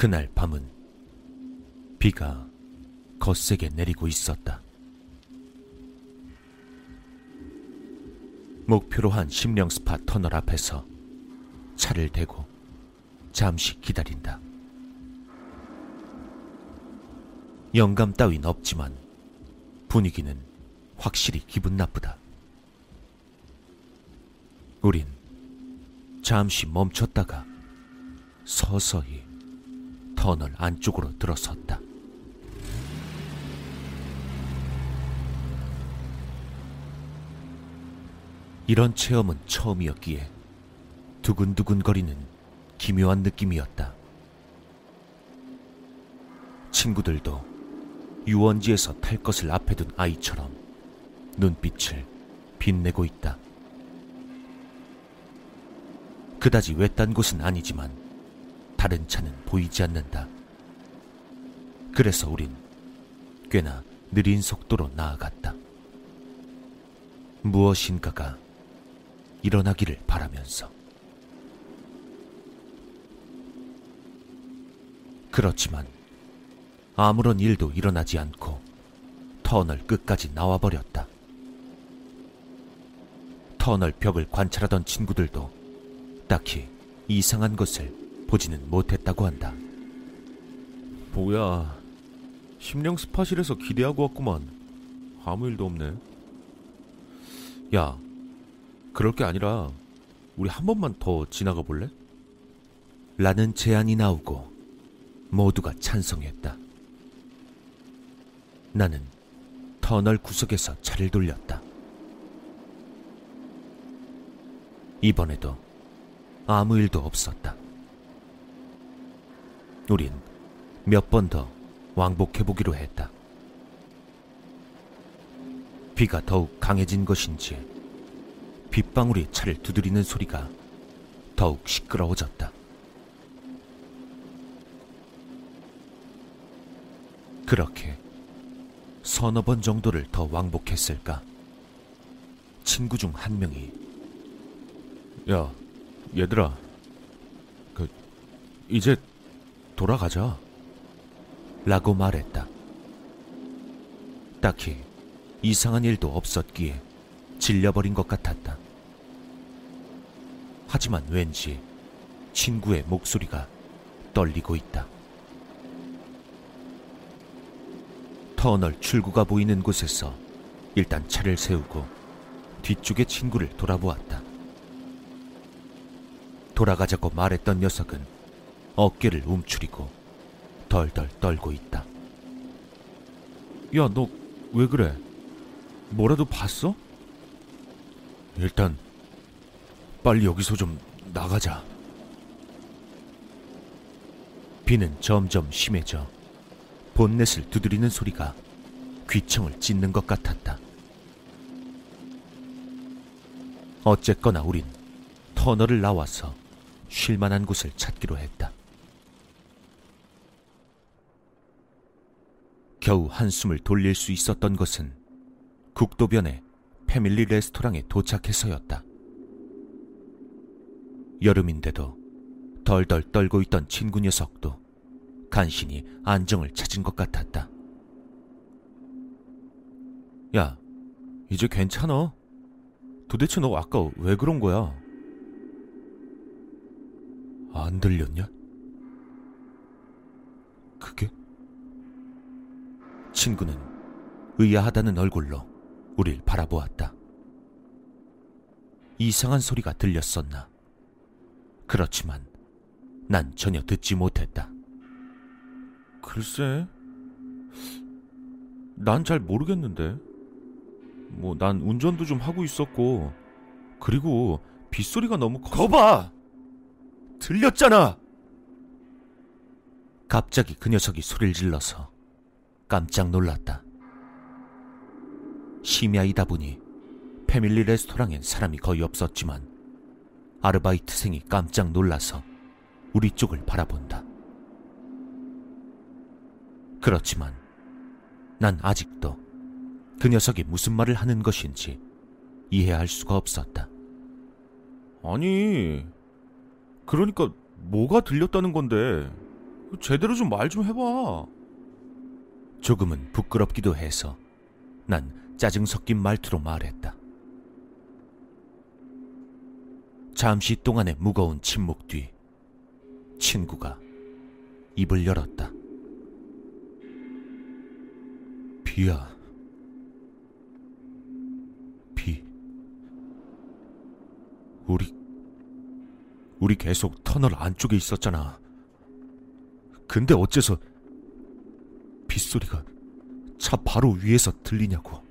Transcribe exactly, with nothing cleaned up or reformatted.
그날 밤은 비가 거세게 내리고 있었다. 목표로 한 심령 스파 터널 앞에서 차를 대고 잠시 기다린다. 영감 따윈 없지만 분위기는 확실히 기분 나쁘다. 우린 잠시 멈췄다가 서서히 터널 안쪽으로 들어섰다. 이런 체험은 처음이었기에 두근두근거리는 기묘한 느낌이었다. 친구들도 유원지에서 탈 것을 앞에 둔 아이처럼 눈빛을 빛내고 있다. 그다지 외딴 곳은 아니지만 다른 차는 보이지 않는다. 그래서 우린 꽤나 느린 속도로 나아갔다. 무엇인가가 일어나기를 바라면서. 그렇지만 아무런 일도 일어나지 않고 터널 끝까지 나와버렸다. 터널 벽을 관찰하던 친구들도 딱히 이상한 것을 보지는 못했다고 한다. 뭐야, 심령 스팟실에서 기대하고 왔구만. 아무 일도 없네. 야, 그럴 게 아니라 우리 한 번만 더 지나가 볼래? 라는 제안이 나오고 모두가 찬성했다. 나는 터널 구석에서 차를 돌렸다. 이번에도 아무 일도 없었다. 우린 몇 번 더 왕복해보기로 했다. 비가 더욱 강해진 것인지 빗방울이 차를 두드리는 소리가 더욱 시끄러워졌다. 그렇게 서너 번 정도를 더 왕복했을까. 친구 중 한 명이, 야, 얘들아, 그 이제 돌아가자 라고 말했다. 딱히 이상한 일도 없었기에 질려버린 것 같았다. 하지만 왠지 친구의 목소리가 떨리고 있다. 터널 출구가 보이는 곳에서 일단 차를 세우고 뒤쪽의 친구를 돌아보았다. 돌아가자고 말했던 녀석은 어깨를 움츠리고 덜덜 떨고 있다. 야, 너 왜 그래? 뭐라도 봤어? 일단 빨리 여기서 좀 나가자. 비는 점점 심해져 본넷을 두드리는 소리가 귀청을 찢는 것 같았다. 어쨌거나 우린 터널을 나와서 쉴만한 곳을 찾기로 했다. 겨우 한숨을 돌릴 수 있었던 것은 국도변의 패밀리 레스토랑에 도착해서였다. 여름인데도 덜덜 떨고 있던 친구 녀석도 간신히 안정을 찾은 것 같았다. 야, 이제 괜찮아. 도대체 너 아까 왜 그런 거야? 안 들렸냐? 그게? 친구는 의아하다는 얼굴로 우릴 바라보았다. 이상한 소리가 들렸었나? 그렇지만 난 전혀 듣지 못했다. 글쎄, 난 잘 모르겠는데. 뭐 난 운전도 좀 하고 있었고, 그리고 빗소리가 너무 커서... 거봐! 들렸잖아! 갑자기 그 녀석이 소리를 질러서 깜짝 놀랐다. 심야이다 보니 패밀리 레스토랑엔 사람이 거의 없었지만 아르바이트생이 깜짝 놀라서 우리 쪽을 바라본다. 그렇지만 난 아직도 그 녀석이 무슨 말을 하는 것인지 이해할 수가 없었다. 아니, 그러니까 뭐가 들렸다는 건데 제대로 좀 말 좀 해봐. 조금은 부끄럽기도 해서 난 짜증 섞인 말투로 말했다. 잠시 동안의 무거운 침묵 뒤 친구가 입을 열었다. 비야. 비. 우리 우리 계속 터널 안쪽에 있었잖아. 근데 어째서 빗소리가 차 바로 위에서 들리냐고.